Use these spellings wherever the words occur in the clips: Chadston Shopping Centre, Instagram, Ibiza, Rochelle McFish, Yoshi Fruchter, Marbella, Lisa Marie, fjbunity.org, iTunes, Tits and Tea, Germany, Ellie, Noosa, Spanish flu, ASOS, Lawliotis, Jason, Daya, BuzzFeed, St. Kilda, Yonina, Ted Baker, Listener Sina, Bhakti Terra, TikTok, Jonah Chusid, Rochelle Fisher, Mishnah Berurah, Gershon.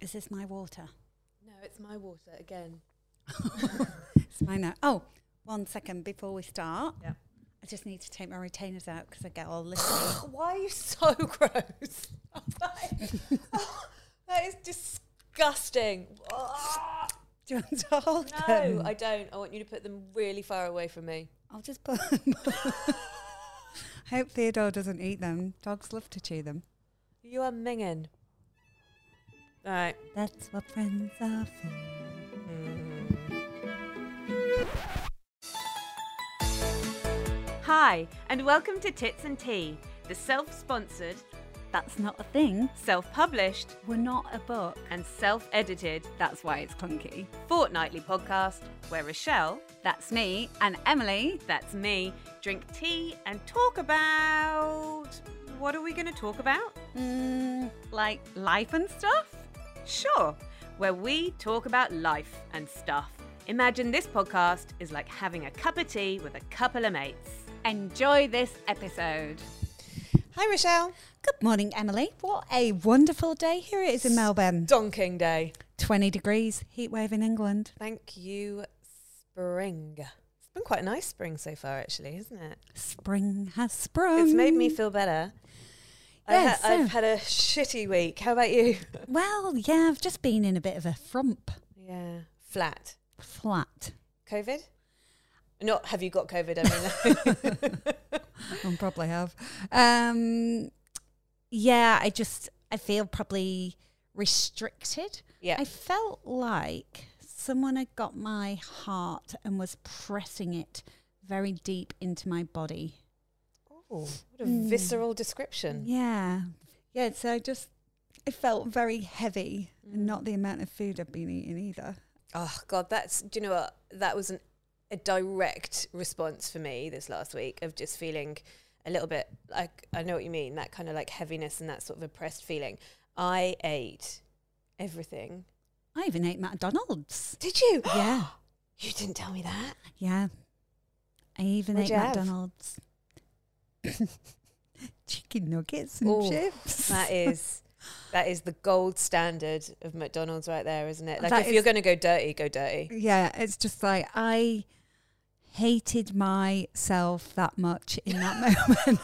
Is this my water? No, it's my water again. It's mine now. Oh, 1 second before we start. Yeah. I just need to take my retainers out because I get all lippy. Why are you so gross? Oh, that is disgusting. Do you want to hold them? No, I don't. I want you to put them really far away from me. I'll just put them. I hope Theodore doesn't eat them. Dogs love to chew them. You are minging. All right. That's what friends are for. Hi, and welcome to Tits and Tea, the self-sponsored, that's not a thing, self-published, we're not a book, and self-edited, that's why it's clunky, fortnightly podcast where Rochelle, that's me, and Emily, that's me, drink tea and talk about... What are we going to talk about? Like life and stuff? Sure, where we talk about life and stuff. Imagine this podcast is like having a cup of tea with a couple of mates. Enjoy this episode. Hi, Rochelle. Good morning, Emily. What a wonderful day here it is in Melbourne. Donking day. 20 degrees, heatwave in England. Thank you, spring. It's been quite a nice spring so far, actually, isn't it? Spring has sprung. It's made me feel better. Yes, I've had a shitty week. How about you? Well, yeah, I've just been in a bit of a frump. Yeah, flat. Flat. COVID? Not have you got COVID, I mean. I probably have. Yeah, I feel probably restricted. Yeah. I felt like someone had got my heart and was pressing it very deep into my body. Oh, what a visceral description. Yeah. Yeah, so I felt very heavy and not the amount of food I've been eating either. Oh God, do you know what? That was a direct response for me this last week of just feeling a little bit like, I know what you mean, that kind of like heaviness and that sort of oppressed feeling. I ate everything. I even ate McDonald's. Did you? Yeah. You didn't tell me that. Yeah. I even ate McDonald's. Chicken nuggets and chips. That is... That is the gold standard of McDonald's right there, isn't it? Like if you're going to go dirty, go dirty. Yeah, it's just like I hated myself that much in that moment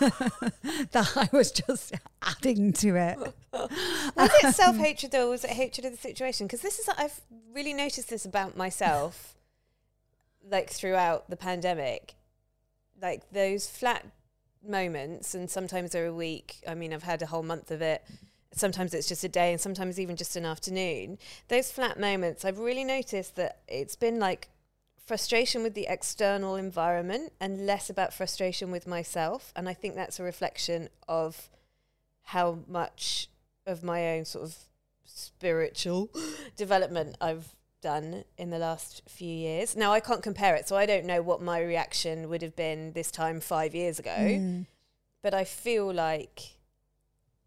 that I was just adding to it. Was it self-hatred though, or was it hatred of the situation? Because this is, I've really noticed this about myself, like throughout the pandemic, like those flat moments, and sometimes they're a week. I mean, I've had a whole month of it. Sometimes it's just a day and sometimes even just an afternoon. Those flat moments, I've really noticed that it's been like frustration with the external environment and less about frustration with myself. And I think that's a reflection of how much of my own sort of spiritual development I've done in the last few years. Now, I can't compare it, so I don't know what my reaction would have been this time 5 years ago. But I feel like...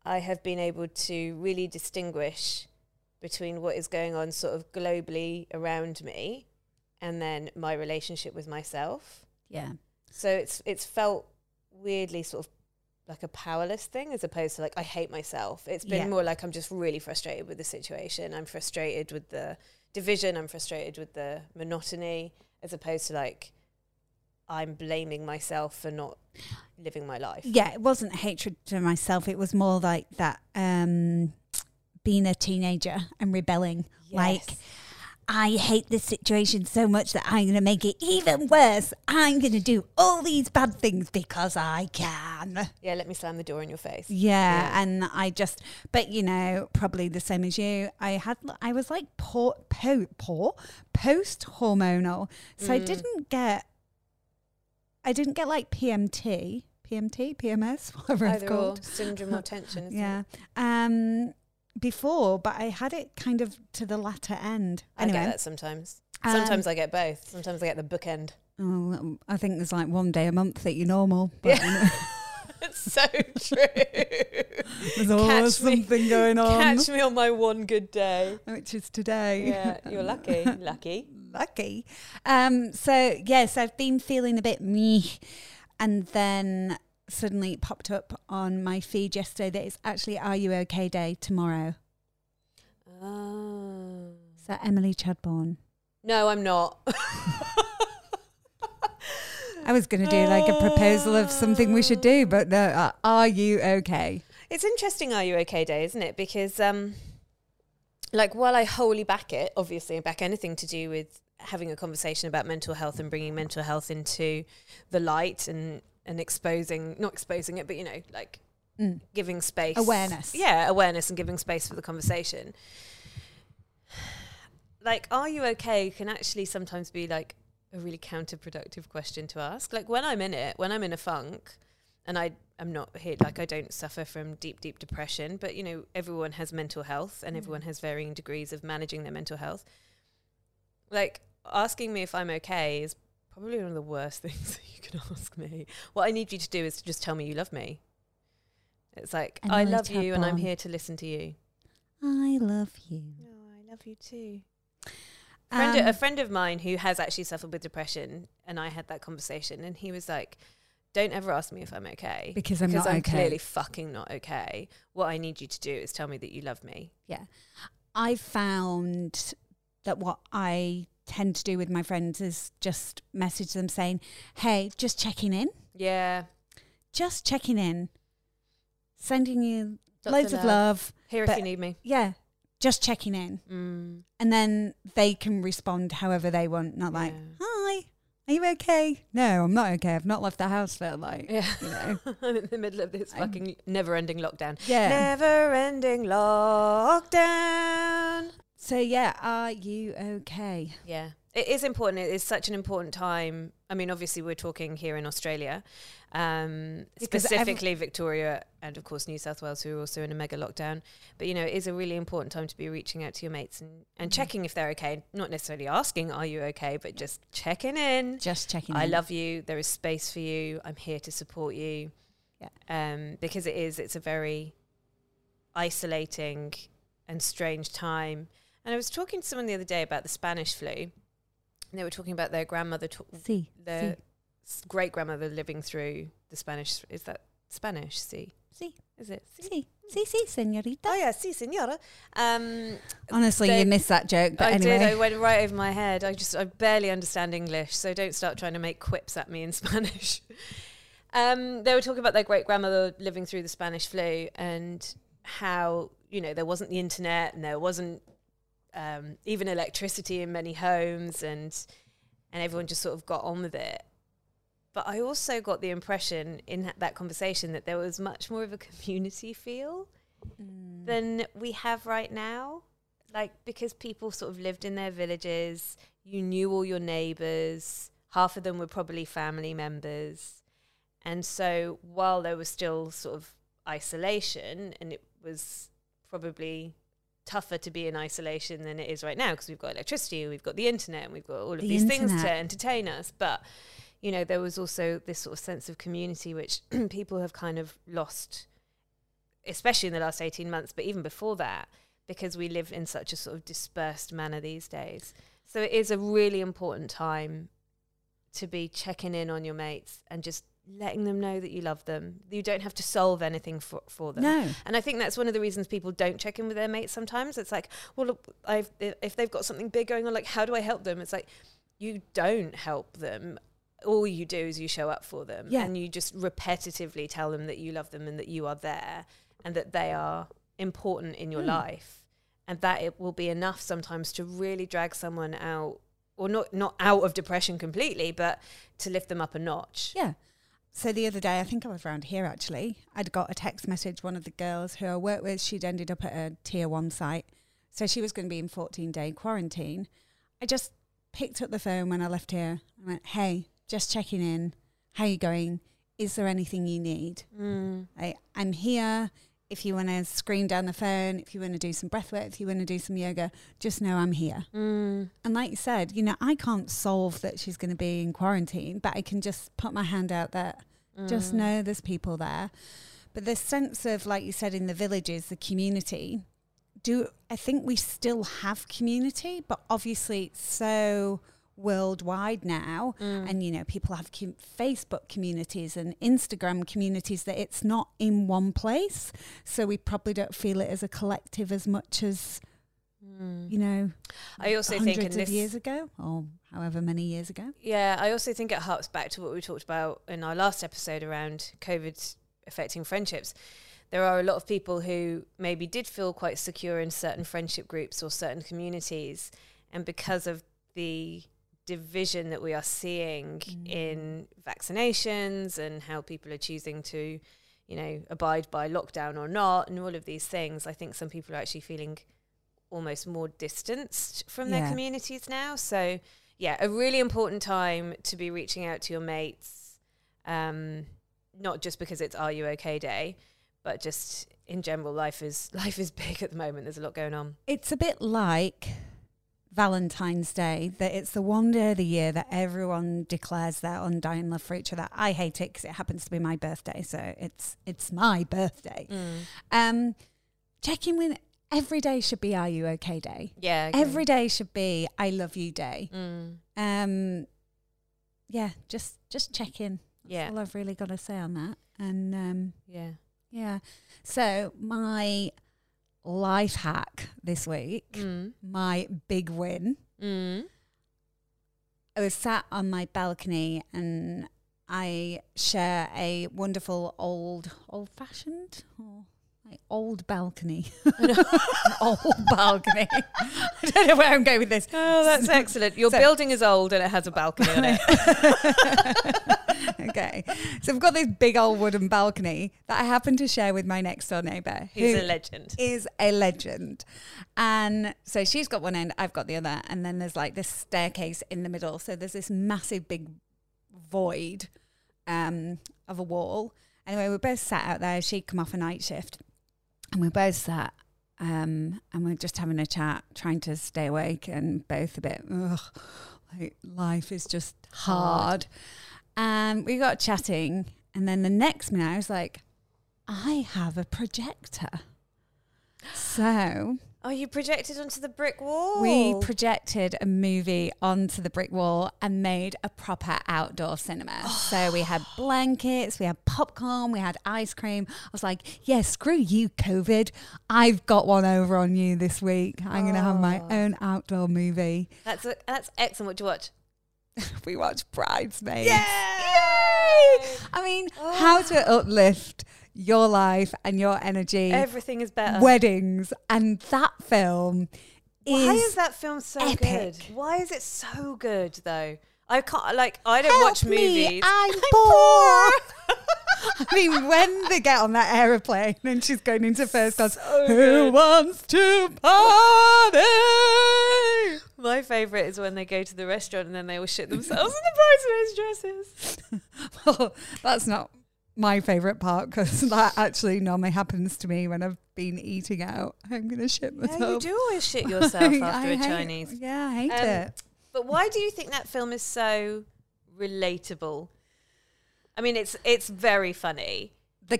I have been able to really distinguish between what is going on sort of globally around me and then my relationship with myself. Yeah. So it's felt weirdly sort of like a powerless thing as opposed to like, I hate myself. It's been more like I'm just really frustrated with the situation. I'm frustrated with the division. I'm frustrated with the monotony as opposed to like, I'm blaming myself for not living my life. Yeah, it wasn't hatred to myself. It was more like that being a teenager and rebelling. Yes. Like, I hate this situation so much that I'm going to make it even worse. I'm going to do all these bad things because I can. Yeah, let me slam the door in your face. Yeah. And I just, but you know, probably the same as you. I was like post-hormonal. So I didn't get like PMT, PMS, whatever it's called. Syndrome or tension, isn't it? Yeah. Before, but I had it kind of to the latter end. Anyway, I get that sometimes. Sometimes I get both. Sometimes I get the bookend. Oh, I think there's like one day a month that you're normal. But yeah. It's so true. There's always something going on. Catch me on my one good day. Which is today. Yeah, you're lucky. Lucky. So, yes, I've been feeling a bit meh. And then suddenly it popped up on my feed yesterday that it's actually Are You Okay Day tomorrow. that Emily Chadbourne? No, I'm not. I was going to do like a proposal of something we should do, but no, Are You Okay? It's interesting, Are You Okay Day, isn't it? Because like, while I wholly back it, obviously, I back anything to do with having a conversation about mental health and bringing mental health into the light and exposing, not exposing it, but, you know, like giving space. Awareness. Yeah, awareness and giving space for the conversation. Like, Are You Okay can actually sometimes be like a really counterproductive question to ask. Like, when I'm in it, when I'm in a funk, and I'm not here, like, I don't suffer from deep, deep depression, but, you know, everyone has mental health and everyone has varying degrees of managing their mental health. Like, asking me if I'm okay is probably one of the worst things that you can ask me. What I need you to do is to just tell me you love me. It's like, I love you and I'm here to listen to you. I love you. Oh, I love you too. A friend of mine who has actually suffered with depression, and I had that conversation, and he was like, don't ever ask me if I'm okay. Because I'm not okay. Because I'm clearly fucking not okay. What I need you to do is tell me that you love me. Yeah. I found that what I tend to do with my friends is just message them saying, hey, just checking in. Yeah. Just checking in. Sending you loads of love. Here if you need me. Yeah. Just checking in. Mm. And then they can respond however they want. Not like, hi, are you okay? No, I'm not okay. I've not left the house for like, you know. I'm in the middle of this fucking never-ending lockdown. Yeah. Never-ending lockdown. So, yeah, are you okay? Yeah. It is important. It is such an important time. I mean, obviously, we're talking here in Australia, specifically Victoria and, of course, New South Wales, who are also in a mega lockdown. But, you know, it is a really important time to be reaching out to your mates and checking if they're okay. Not necessarily asking, are you okay, but just checking in. Just checking in. I love you. There is space for you. I'm here to support you. Yeah. Because it's a very isolating and strange time. And I was talking to someone the other day about the Spanish flu, and they were talking about their grandmother, their great-grandmother living through the Spanish. Is that Spanish? Sí. Sí. Is it? Sí. Sí, sí, señorita. Oh, yeah, sí, señora. Honestly, you missed that joke, but anyway. I did. I went right over my head. I barely understand English, so don't start trying to make quips at me in Spanish. They were talking about their great-grandmother living through the Spanish flu and how, you know, there wasn't the internet and there wasn't even electricity in many homes, and everyone just sort of got on with it. But I also got the impression in that conversation that there was much more of a community feel than we have right now. Like, because people sort of lived in their villages, you knew all your neighbours, half of them were probably family members. And so while there was still sort of isolation, and it was probably tougher to be in isolation than it is right now because we've got electricity and we've got the internet and we've got all of these things to entertain us, but you know, there was also this sort of sense of community which people have kind of lost, especially in the last 18 months, but even before that, because we live in such a sort of dispersed manner these days. So it is a really important time to be checking in on your mates and just letting them know that you love them. You don't have to solve anything for them. No. And I think that's one of the reasons people don't check in with their mates sometimes. It's like, well, look, if they've got something big going on, like, how do I help them? It's like, you don't help them. All you do is you show up for them. Yeah. And you just repetitively tell them that you love them and that you are there and that they are important in your life. And that it will be enough sometimes to really drag someone out, or not out of depression completely, but to lift them up a notch. Yeah. So the other day, I think I was around here actually, I'd got a text message, one of the girls who I work with, she'd ended up at a tier 1 site. So she was going to be in 14-day quarantine. I just picked up the phone when I left here. I went, hey, just checking in. How are you going? Is there anything you need? I'm here. If you want to scream down the phone, if you want to do some breath work, if you want to do some yoga, just know I'm here. And like you said, you know, I can't solve that she's going to be in quarantine, but I can just put my hand out there. Just know there's people there. But this sense of, like you said, in the villages, the community, I think we still have community, but obviously it's so worldwide now. And, you know, people have Facebook communities and Instagram communities that it's not in one place. So we probably don't feel it as a collective as much as you know, I also think in this years ago or however many years ago. Yeah, I also think it harks back to what we talked about in our last episode around COVID affecting friendships. There are a lot of people who maybe did feel quite secure in certain friendship groups or certain communities, and because of the division that we are seeing in vaccinations and how people are choosing to, you know, abide by lockdown or not, and all of these things, I think some people are actually feeling almost more distanced from their communities now. So, yeah, a really important time to be reaching out to your mates, not just because it's Are You Okay Day, but just in general, life is big at the moment. There's a lot going on. It's a bit like Valentine's Day, that it's the one day of the year that everyone declares their undying love for each other. I hate it because it happens to be my birthday, so it's my birthday. Checking with every day should be Are You Okay Day. Yeah, okay. Every day should be I Love You Day. Yeah, just check in. That's all I've really got to say on that. And yeah. So my life hack this week, my big win. I was sat on my balcony and I share a wonderful old-fashioned or like old balcony. Old balcony. I don't know where I'm going with this. Oh, that's excellent. Your building is old and it has a balcony on it. Okay, so I've got this big old wooden balcony that I happen to share with my next door neighbour. Who's a legend. Is a legend. And so she's got one end, I've got the other. And then there's like this staircase in the middle. So there's this massive big void of a wall. Anyway, we both sat out there. She'd come off a night shift. And we both sat and we're just having a chat, trying to stay awake, and both a bit, like life is just hard. And we got chatting, and then the next minute I was like, I have a projector. So... Oh, you projected onto the brick wall? We projected a movie onto the brick wall and made a proper outdoor cinema. So we had blankets, we had popcorn, we had ice cream. I was like, yeah, screw you, COVID. I've got one over on you this week. I'm going to have my own outdoor movie. That's excellent. What do you watch? We watched Bridesmaids. Yay! Yay! I mean, how to uplift your life and your energy. Everything is better. Weddings. And that film is... Why is that film so epic. Good? Why is it so good, though? I can't, like, I don't watch movies. I'm poor. I mean, when they get on that aeroplane and she's going into first class, who wants to party? My favourite is when they go to the restaurant and then they all shit themselves in the bridesmaids' dresses. Well, that's not my favourite part, because that actually normally happens to me when I've been eating out. I'm going to shit myself. Yeah, you do always shit yourself after a Chinese. Yeah, I hate it. But why do you think that film is so relatable? I mean, it's very funny. The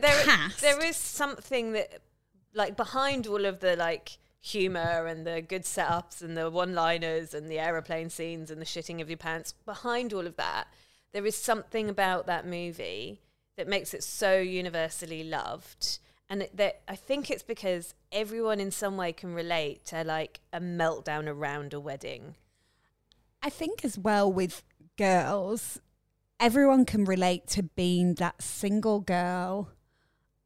cast. There is something that, like, behind all of the, like, humour and the good setups and the one-liners and the aeroplane scenes and the shitting of your pants, behind all of that, there is something about that movie that makes it so universally loved. And that, I think it's because everyone in some way can relate to, like, a meltdown around a wedding. I think as well with girls, everyone can relate to being that single girl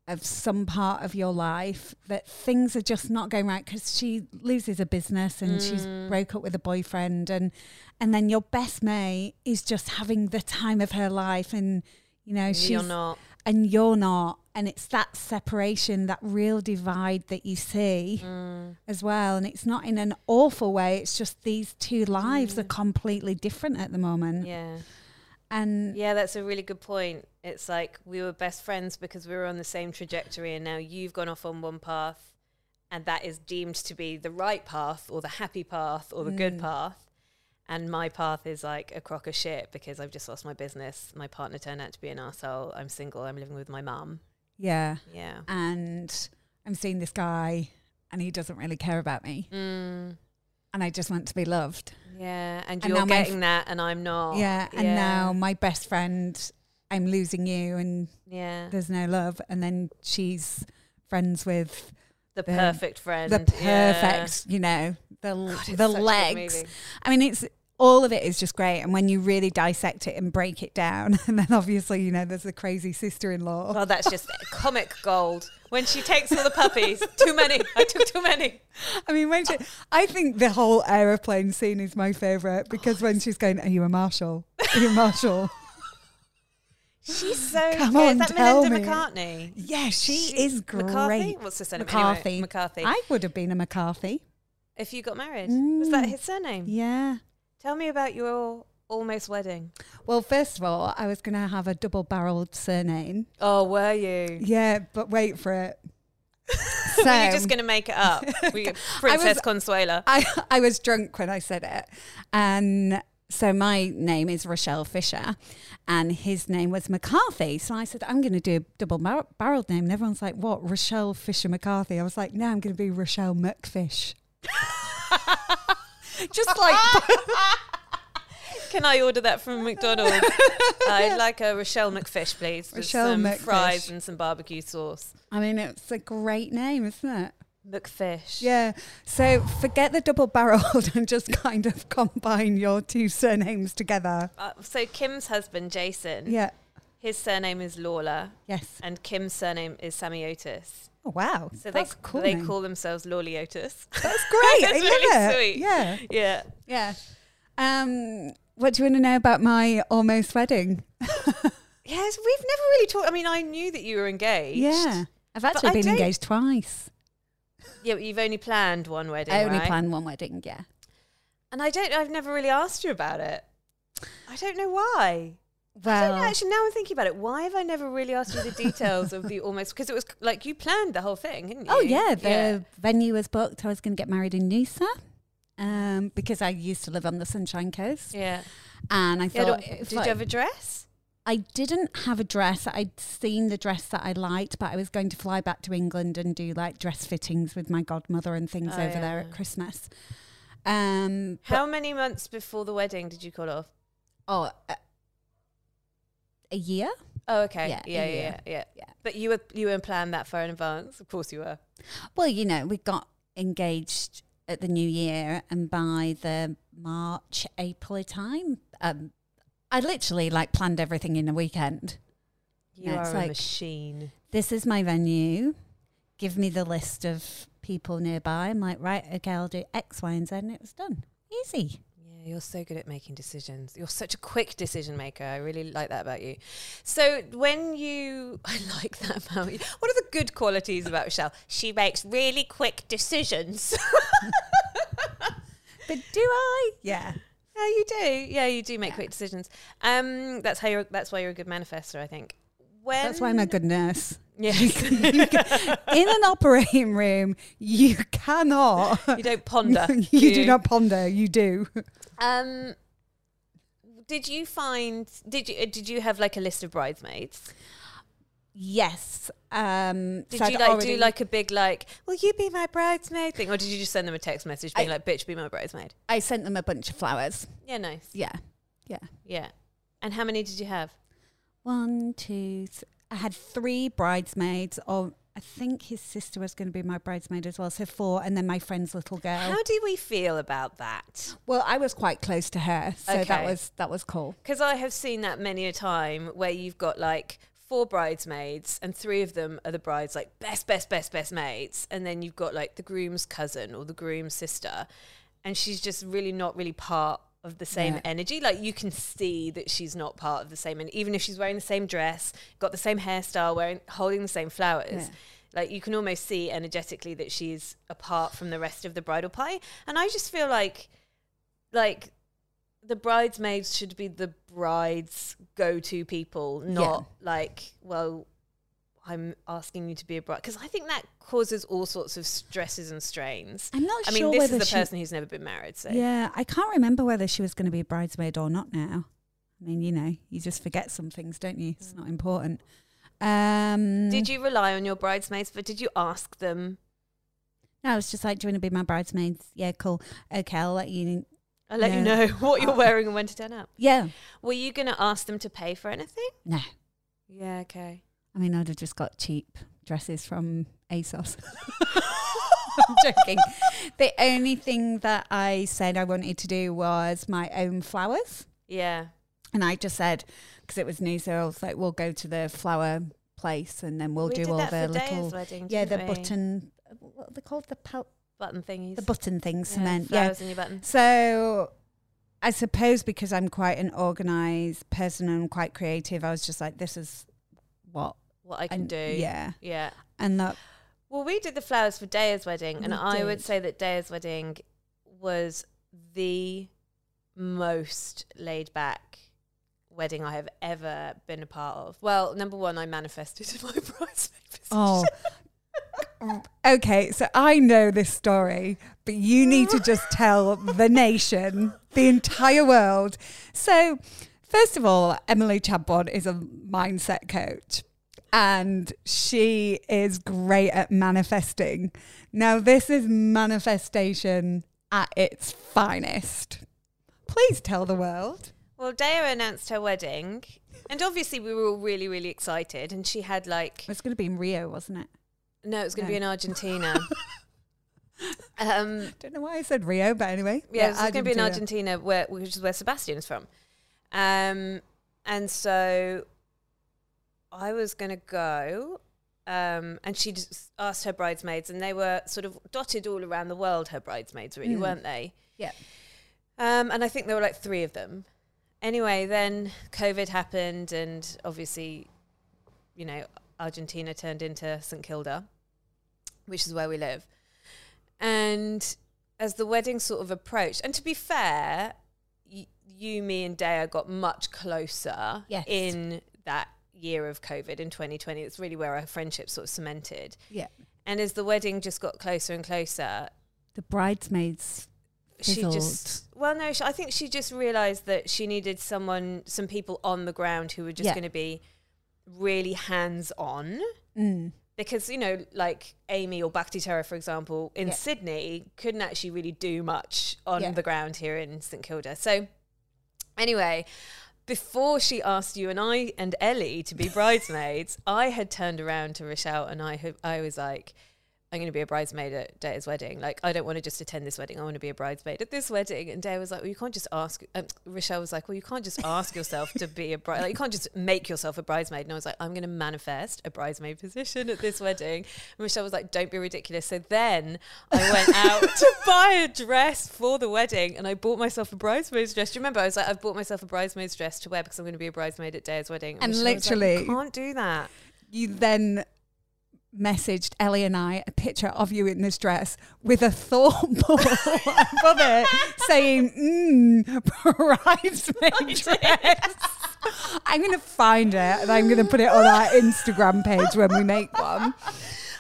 of some part of your life that things are just not going right, because she loses a business and she's broke up with a boyfriend, and then your best mate is just having the time of her life, and, you know, you're not. And it's that separation, that real divide that you see as well. And it's not in an awful way. It's just these two lives are completely different at the moment. Yeah. And yeah, that's a really good point. It's like, we were best friends because we were on the same trajectory, and now you've gone off on one path, and that is deemed to be the right path or the happy path or the good path. And my path is like a crock of shit because I've just lost my business. My partner turned out to be an arsehole. I'm single. I'm living with my mum. Yeah. Yeah. And I'm seeing this guy and he doesn't really care about me. And I just want to be loved. Yeah. And you're getting that and I'm not. Yeah. And now my best friend, I'm losing you, and there's no love. And then she's friends with The perfect friend. The perfect, you know, the legs. I mean, it's all of it is just great. And when you really dissect it and break it down, and then obviously, you know, there's the crazy sister-in-law. Well, that's just comic gold. When she takes all the puppies, too many. I took too many. I mean, when she, I think the whole aeroplane scene is my favourite, because when she's going, are you a marshal? Are you a marshal? She's so good. Is that Melinda McCarthy? Yeah, she is great. McCarthy? What's her surname? McCarthy. Anyway, McCarthy. I would have been a McCarthy. If you got married. Was that his surname? Yeah. Tell me about your almost wedding. Well, first of all, I was going to have a double-barreled surname. Oh, were you? Yeah, but wait for it. So were you just going to make it up? Were you Princess Consuela? I was drunk when I said it. And... so my name is Rochelle Fisher and his name was McCarthy. So I said, I'm going to do a double-barreled name. And everyone's like, what, Rochelle Fisher McCarthy? I was like, no, I'm going to be Rochelle McFish. Just like... Can I order that from McDonald's? I'd like a Rochelle McFish, please. Rochelle with some McFish. Fries and some barbecue sauce. I mean, it's a great name, isn't it? McFish. Yeah. So forget the double-barreled and just kind of combine your two surnames together. So Kim's husband, Jason. Yeah. His surname is Lawler. Yes. And Kim's surname is Samiotis. Oh, wow. So that's cool. They call themselves Lawliotis. That's great. That's really sweet. Yeah. Yeah. Yeah. What do you want to know about my almost wedding? Yes, we've never really talked. I mean, I knew that you were engaged. Yeah. I've actually been engaged twice. Yeah, but you've only planned one wedding. I only planned one wedding, yeah. And I've never really asked you about it. I don't know why. Well, I don't know, actually, now I'm thinking about it. Why have I never really asked you the details of the almost? Because it was like you planned the whole thing, didn't you? Oh yeah, the venue was booked. I was going to get married in Noosa because I used to live on the Sunshine Coast. Yeah, and I thought, did you have a dress? I didn't have a dress. I'd seen the dress that I liked, but I was going to fly back to England and do like dress fittings with my godmother and things over there at Christmas. How many months before the wedding did you call off? Oh, a year. Oh, okay. Yeah, yeah. But you were planned that far in advance, of course you were. Well, you know, we got engaged at the new year, and by the March, April time. I literally like planned everything in a weekend. You know, it's like, a machine. This is my venue. Give me the list of people nearby. I'm like, right, okay, I'll do X, Y, and Z, and it was done. Easy. Yeah, you're so good at making decisions. You're such a quick decision maker. I really like that about you. So I like that about you. What are the good qualities about Rochelle? She makes really quick decisions. But do I? Yeah. Yeah, you do. Yeah, you do make quick decisions. That's why you're a good manifestor, I think. That's why I'm a good nurse. Yes. You can, in an operating room, you cannot. You don't ponder. you do not ponder. You do. Did you have like a list of bridesmaids? Yes. Did you do like a big will you be my bridesmaid thing, or did you just send them a text message being like, bitch, be my bridesmaid? I sent them a bunch of flowers. Yeah, nice. Yeah, yeah, yeah. And how many did you have? I had 3 bridesmaids, or I think his sister was going to be my bridesmaid as well, so 4, and then my friend's little girl. How do we feel about that? Well, I was quite close to her, so that was cool. Because I have seen that many a time where you've got like 4 bridesmaids and 3 of them are the bride's like best mates, and then you've got like the groom's cousin or the groom's sister, and she's just really not really part of the same energy. Like you can see that she's not part of the same, and even if she's wearing the same dress, got the same hairstyle, holding the same flowers, like you can almost see energetically that she's apart from the rest of the bridal party. And I just feel like the bridesmaids should be the bride's go-to people, not like, well, I'm asking you to be a bride. Because I think that causes all sorts of stresses and strains. I'm not sure. I mean, this is the person who's never been married. So. Yeah, I can't remember whether she was going to be a bridesmaid or not now. I mean, you know, you just forget some things, don't you? It's not important. Did you rely on your bridesmaids, but did you ask them? No, I was just like, do you want to be my bridesmaids? Yeah, cool. Okay, I'll let you know what you're wearing and when to turn up. Yeah. Were you going to ask them to pay for anything? No. Yeah, okay. I mean, I'd have just got cheap dresses from ASOS. I'm joking. The only thing that I said I wanted to do was my own flowers. Yeah. And I just said, because it was new, so I was like, we'll go to the flower place and then we'll do all the little... Wedding, yeah, the button... What are they called? The button thingies. The button things. Yeah, and then, flowers in your button. So... I suppose because I'm quite an organised person and quite creative, I was just like, this is what I can do. Yeah. Yeah. And that... Well, we did the flowers for Daya's wedding, and I would say that Daya's wedding was the most laid-back wedding I have ever been a part of. Well, number one, I manifested in my bridesmaid position. Oh. Okay, so I know this story, but you need to just tell the nation, the entire world. So, first of all, Emily Chadbourne is a mindset coach, and she is great at manifesting. Now, this is manifestation at its finest. Please tell the world. Well, Daya announced her wedding, and obviously we were all really, really excited, and she had like... It was going to be in Rio, wasn't it? No, it's going to be in Argentina. Don't know why I said Rio, but anyway. Yeah, it's going to be in Argentina, which is where Sebastian's from. And so I was going to go, and she just asked her bridesmaids, and they were sort of dotted all around the world, her bridesmaids really, weren't they? Yeah. And I think there were like 3 of them. Anyway, then COVID happened, and obviously, you know, Argentina turned into St. Kilda, which is where we live. And as the wedding sort of approached, and to be fair, you, me and Daya got much closer in that year of COVID in 2020. It's really where our friendship sort of cemented. Yeah. And as the wedding just got closer and closer. The bridesmaids fizzled. She just, well, no, I think she just realised that she needed some people on the ground who were just going to be really hands-on. Because, you know, like Amy or Bhakti Terra, for example, in Sydney, couldn't actually really do much on the ground here in St Kilda. So anyway, before she asked you and I and Ellie to be bridesmaids, I had turned around to Rochelle and I was like, I'm going to be a bridesmaid at Daya's wedding. Like, I don't want to just attend this wedding. I want to be a bridesmaid at this wedding. And Daya was like, well, you can't just ask. Rochelle was like, well, you can't just ask yourself to be a bride. Like, you can't just make yourself a bridesmaid. And I was like, I'm going to manifest a bridesmaid position at this wedding. And Rochelle was like, don't be ridiculous. So then I went out to buy a dress for the wedding, and I bought myself a bridesmaid's dress. Do you remember? I was like, I've bought myself a bridesmaid's dress to wear because I'm going to be a bridesmaid at Daya's wedding. And literally, like, you can't do that. You then... messaged Ellie and I a picture of you in this dress with a thought bubble above it saying, bridesmaid dress. I'm going to find it and I'm going to put it on our Instagram page when we make one.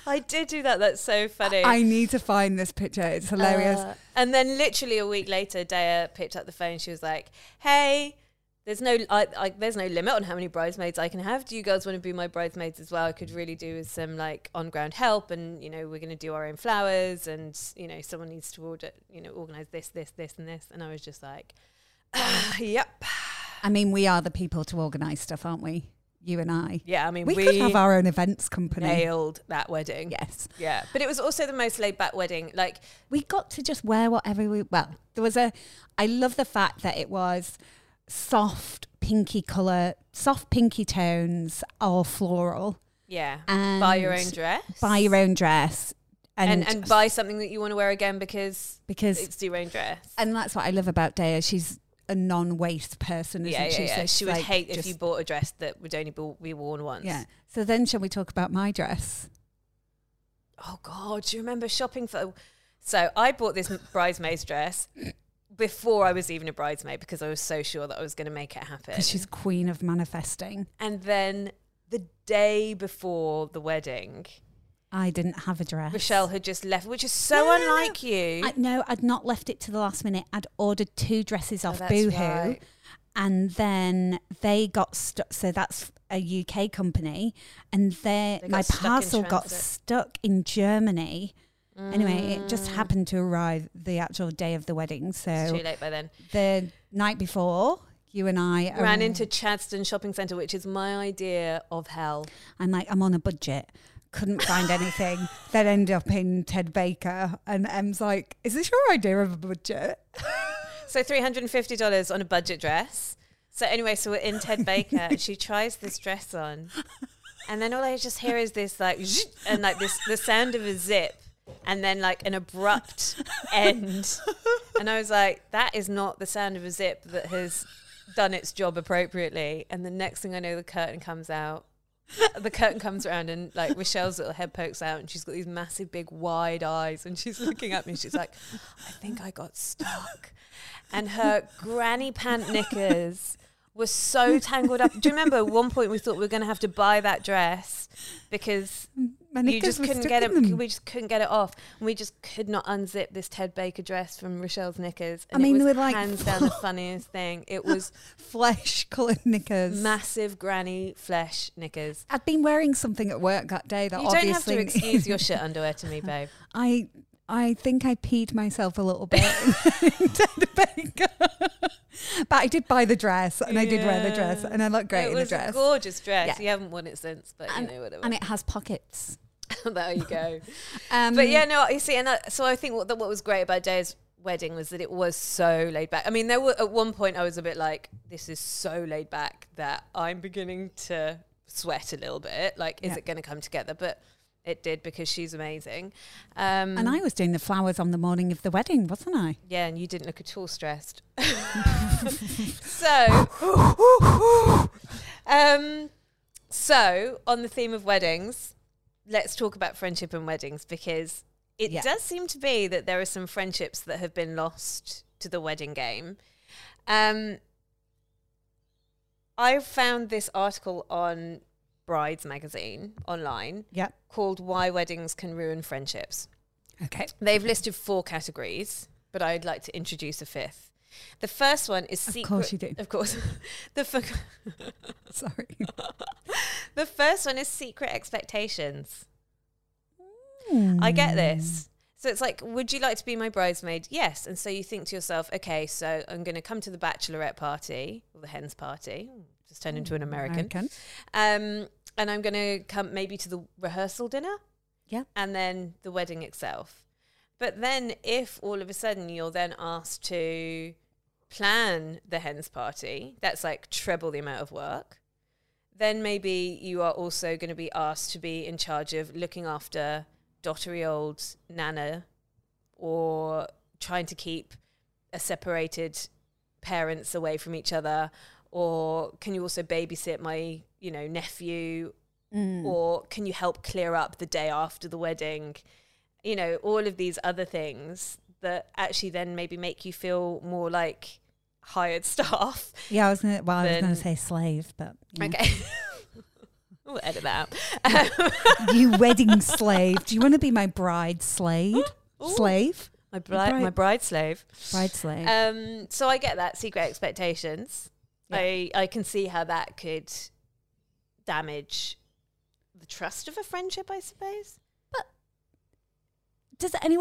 I did do that. That's so funny. I need to find this picture. It's hilarious. And then literally a week later, Daya picked up the phone. She was like, hey... there's no limit on how many bridesmaids I can have. Do you girls want to be my bridesmaids as well? I could really do with some like on ground help, and you know, we're going to do our own flowers, and you know, someone needs to order, you know, organize this, and this. And I was just like, yep. I mean, we are the people to organize stuff, aren't we? You and I. Yeah, I mean, we could have our own events company. Nailed that wedding. Yes. Yeah, but it was also the most laid back wedding. Like, we got to just wear whatever we. Well, there was a. I love the fact that it was. Soft pinky tones or floral. Yeah. And buy your own dress. And buy something that you want to wear again because it's your own dress. And that's what I love about Daya. She's a non-waste person, isn't she? Yeah. So she would like hate if you bought a dress that would only be worn once. Yeah. So then shall we talk about my dress? Oh, God. Do you remember shopping for... So I bought this bridesmaid's dress... before I was even a bridesmaid because I was so sure that I was going to make it happen. Because she's queen of manifesting. And then the day before the wedding... I didn't have a dress. Rochelle had just left, which is so unlike you. I'd not left it to the last minute. I'd ordered 2 dresses off Boohoo. Right. And then they got stuck. So that's a UK company. And my parcel got stuck in Germany. Anyway, it just happened to arrive the actual day of the wedding. So it's too late by then. The night before, you and I... ran into Chadston Shopping Centre, which is my idea of hell. I'm like, I'm on a budget. couldn't find anything, then ended up in Ted Baker. And Em's like, is this your idea of a budget? So $350 on a budget dress. So anyway, so we're in Ted Baker and she tries this dress on. And then all I just hear is this like, and like this, the sound of a zip. And then like an abrupt end. And I was like, that is not the sound of a zip that has done its job appropriately. And the next thing I know, the curtain comes out. The curtain comes around and like Rochelle's little head pokes out and she's got these massive big wide eyes and she's looking at me and she's like, I think I got stuck. And her granny pant knickers were so tangled up. Do you remember at one point we thought we were going to have to buy that dress because you just couldn't get it. We just couldn't get it off. And we just could not unzip this Ted Baker dress from Rochelle's knickers. And I mean, it was like hands down the funniest thing. It was flesh coloured knickers, massive granny flesh knickers. I'd been wearing something at work that day that you obviously don't have to excuse your shit underwear to me, babe. I think I peed myself a little bit in Ted Baker. But I did buy the dress and I did wear the dress and I looked great in the dress. It was a gorgeous dress. Yeah. You haven't worn it since, but you know, whatever. And it has pockets. There you go. But yeah, no, you see, and so I think what was great about Daya's wedding was that it was so laid back. I mean, there were at one point I was a bit like, this is so laid back that I'm beginning to sweat a little bit. Like, is it going to come together? But it did, because she's amazing. And I was doing the flowers on the morning of the wedding, wasn't I? Yeah, and you didn't look at all stressed. So on the theme of weddings, let's talk about friendship and weddings, because it does seem to be that there are some friendships that have been lost to the wedding game. I found this article on Brides magazine online called Why Weddings Can Ruin Friendships. Okay. They've listed 4 categories, but I'd like to introduce a 5th. The first one is secret. Of course you do. Of course. Sorry. The first one is secret expectations. I get this. So it's like, would you like to be my bridesmaid? Yes. And so you think to yourself, okay, so I'm going to come to the bachelorette party or the hen's party, just turn into an American. And I'm going to come maybe to the rehearsal dinner. Yeah. And then the wedding itself. But then if all of a sudden you're then asked to plan the hen's party, that's like treble the amount of work. Then maybe you are also going to be asked to be in charge of looking after dottery old nana, or trying to keep a separated parents away from each other, or can you also babysit my, you know, nephew, or can you help clear up the day after the wedding? You know, all of these other things that actually then maybe make you feel more like hired staff. Yeah, I was going to say slave, but yeah. Okay. We'll edit that out. You wedding slave. Do you want to be my bride slave? Slave? My bride slave. Bride slave. So I get that, secret expectations. Yeah. I can see how that could damage the trust of a friendship, I suppose. But does any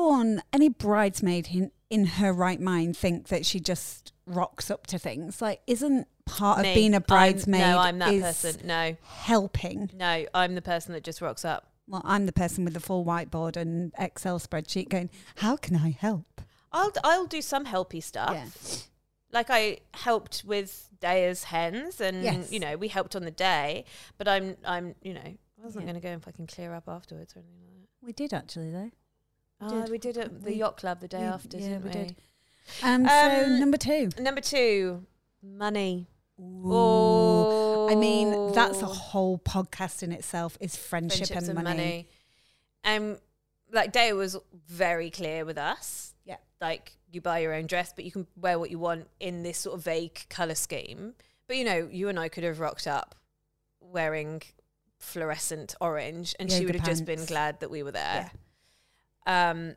bridesmaid in her right mind think that she just rocks up to things? Like, isn't part of being a bridesmaid helping? No, I'm the person that just rocks up. Well, I'm the person with the full whiteboard and Excel spreadsheet going, how can I help? I'll do some helpy stuff. Yeah. Like, I helped with Daya's hens and you know, we helped on the day, but I'm you know, I wasn't going to go and fucking clear up afterwards or anything like that. We did actually though. We did at the yacht club the day after, didn't we? Yeah, we did. So number two, money. Ooh. I mean, that's a whole podcast in itself, is friendships and money. Like, Daya was very clear with us. Yeah. Like, you buy your own dress, but you can wear what you want in this sort of vague colour scheme. But, you know, you and I could have rocked up wearing fluorescent orange and she would have just been glad that we were there. Yeah.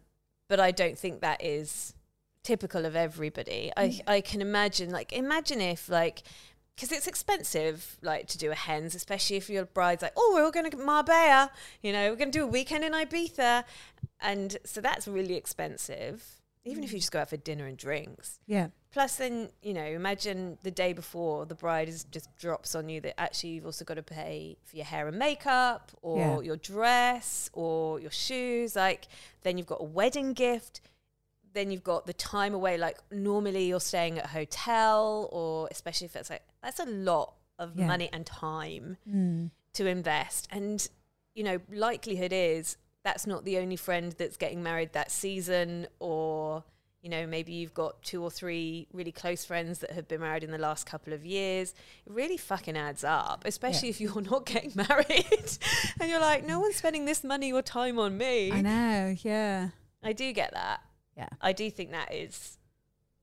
But I don't think that is typical of everybody. I can imagine, like, if, like, because it's expensive, like, to do a hens, especially if your bride's like, oh, we're all going to Marbella, you know, we're going to do a weekend in Ibiza, and so that's really expensive. even if you just go out for dinner and drinks. Yeah. Plus then, you know, imagine the day before the bride is just drops on you that actually you've also got to pay for your hair and makeup or your dress or your shoes. Like, then you've got a wedding gift. Then you've got the time away. Like, normally you're staying at a hotel, or especially if it's like, that's a lot of money and time to invest. And, you know, likelihood is that's not the only friend that's getting married that season, or, you know, maybe you've got 2 or 3 really close friends that have been married in the last couple of years. It really fucking adds up, especially if you're not getting married and you're like, no one's spending this money or time on me. I know, yeah. I do get that. Yeah. I do think that is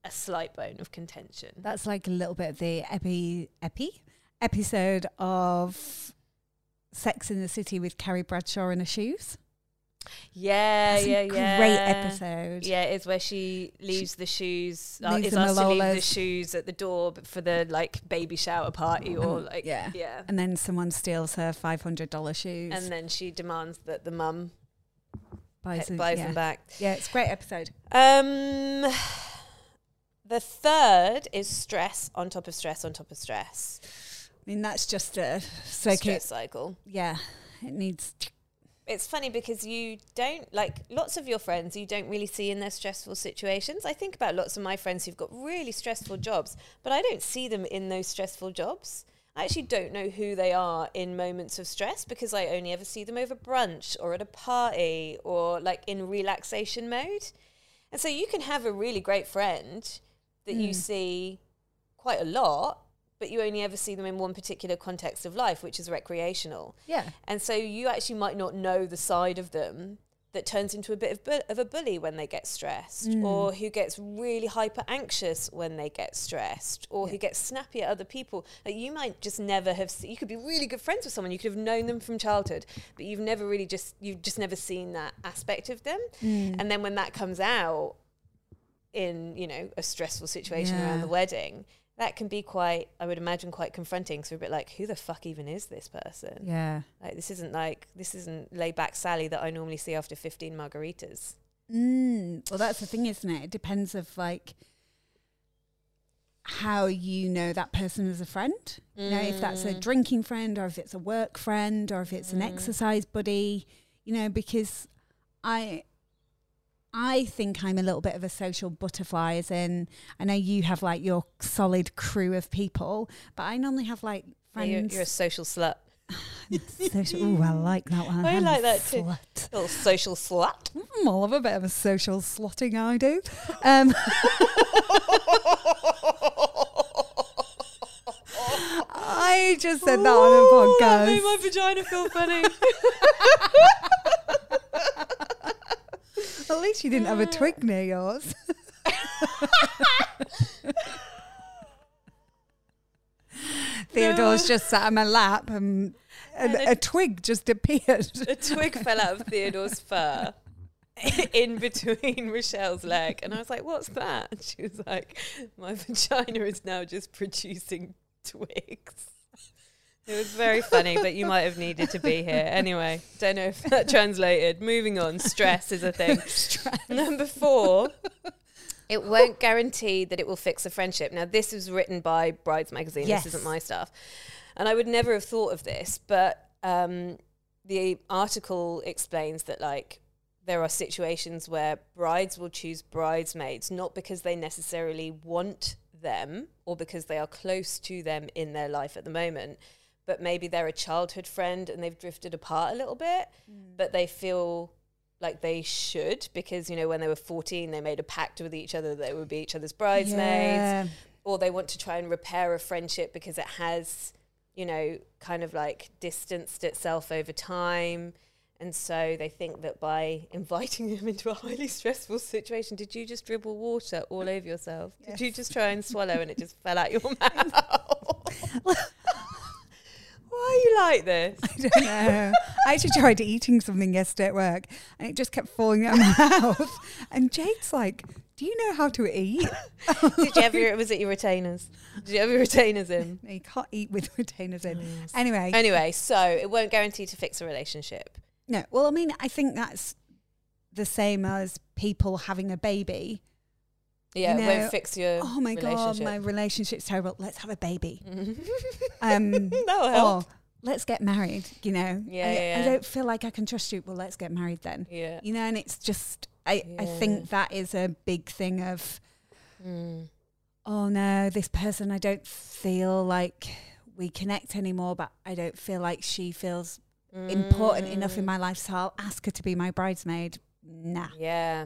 a slight bone of contention. That's like a little bit of the episode of Sex in the City with Carrie Bradshaw in her shoes. Yeah, that's great episode. Yeah, it's where she leaves the shoes, is asked to leave the shoes at the door for the like baby shower party or like and then someone steals her $500 shoes, and then she demands that the mum buys them back. Yeah, it's a great episode. The third is stress on top of stress on top of stress. I mean, that's just a stress cycle. Yeah, it needs. It's funny because you don't, like, lots of your friends you don't really see in their stressful situations. I think about lots of my friends who've got really stressful jobs, but I don't see them in those stressful jobs. I actually don't know who they are in moments of stress because I only ever see them over brunch or at a party or, like, in relaxation mode. And so you can have a really great friend that you see quite a lot, but you only ever see them in one particular context of life, which is recreational. Yeah. And so you actually might not know the side of them that turns into a bit of a bully when they get stressed, or who gets really hyper anxious when they get stressed, or who gets snappy at other people. Like, you might just never have you could be really good friends with someone, you could have known them from childhood, but you've never really you've just never seen that aspect of them. And then when that comes out in, you know, a stressful situation around the wedding, that can be quite, I would imagine, quite confronting. Because we're a bit like, who the fuck even is this person? Yeah. Like, this isn't laid-back Sally that I normally see after 15 margaritas. Well, that's the thing, isn't it? It depends of, like, how you know that person as a friend. You know, if that's a drinking friend, or if it's a work friend, or if it's an exercise buddy. You know, because I think I'm a little bit of a social butterfly, as in, I know you have like your solid crew of people, but I normally have like friends. Yeah, you're a social slut. Oh, I like that one. I like that too. A little social slut. I love a bit of a social slutting, I do. I just said that on a podcast. That made my vagina feel funny. At least you didn't have a twig near yours. Theodore's just sat on my lap and a twig just appeared. A twig fell out of Theodore's fur in between Rochelle's leg. And I was like, what's that? And she was like, my vagina is now just producing twigs. It was very funny, but you might have needed to be here. Anyway, don't know if that translated. Moving on, stress is a thing. Number 4, it won't guarantee that it will fix a friendship. Now, this was written by Brides Magazine. Yes. This isn't my stuff. And I would never have thought of this, but the article explains that, like, there are situations where brides will choose bridesmaids, not because they necessarily want them or because they are close to them in their life at the moment, but maybe they're a childhood friend and they've drifted apart a little bit, but they feel like they should because, you know, when they were 14, they made a pact with each other that they would be each other's bridesmaids, or they want to try and repair a friendship because it has, you know, kind of like distanced itself over time. And so they think that by inviting them into a highly stressful situation, did you just dribble water all over yourself? Yes. Did you just try and swallow and it just fell out your mouth? Why are you like this? I don't know. I actually tried eating something yesterday at work and it just kept falling out of my mouth. And Jade's like, do you know how to eat? Did you have your retainers? Did you have your retainers in? No, you can't eat with retainers in. Yes. Anyway, so it won't guarantee to fix a relationship. No. Well, I mean, I think that's the same as people having a baby Yeah, you know, won't fix your relationship. Oh my God, my relationship's terrible. Let's have a baby. That'll help. Or let's get married, you know. Yeah, I don't feel like I can trust you. Well, let's get married then. Yeah. You know, and it's just, I think that is a big thing of, oh no, this person, I don't feel like we connect anymore, but I don't feel like she feels important enough in my life, so I'll ask her to be my bridesmaid. Nah. Yeah.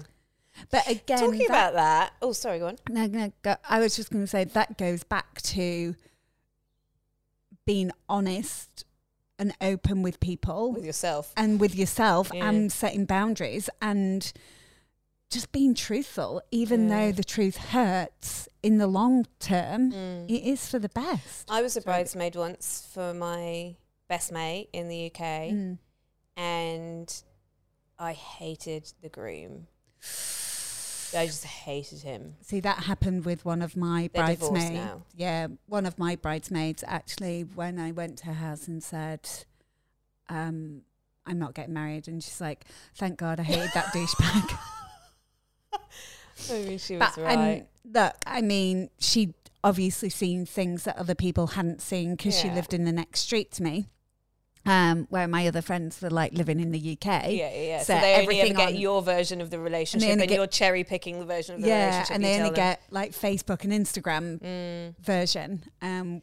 But again, talking about that. Oh, sorry, go on. No, I was just going to say that goes back to being honest and open with people, with yourself, and with yourself, and setting boundaries, and just being truthful, even though the truth hurts in the long term. It is for the best. I was a bridesmaid once for my best mate in the UK, and I hated the groom. I just hated him. See, that happened with one of my bridesmaids. Yeah, one of my bridesmaids actually, when I went to her house and said, I'm not getting married, and she's like, thank God I hated that douchebag. I mean, she was right. Look, I mean, she'd obviously seen things that other people hadn't seen because she lived in the next street to me. Where my other friends were like living in the UK. So they only ever get your version of the relationship, and you're cherry picking the version of the relationship. Yeah, and they only get like Facebook and Instagram version.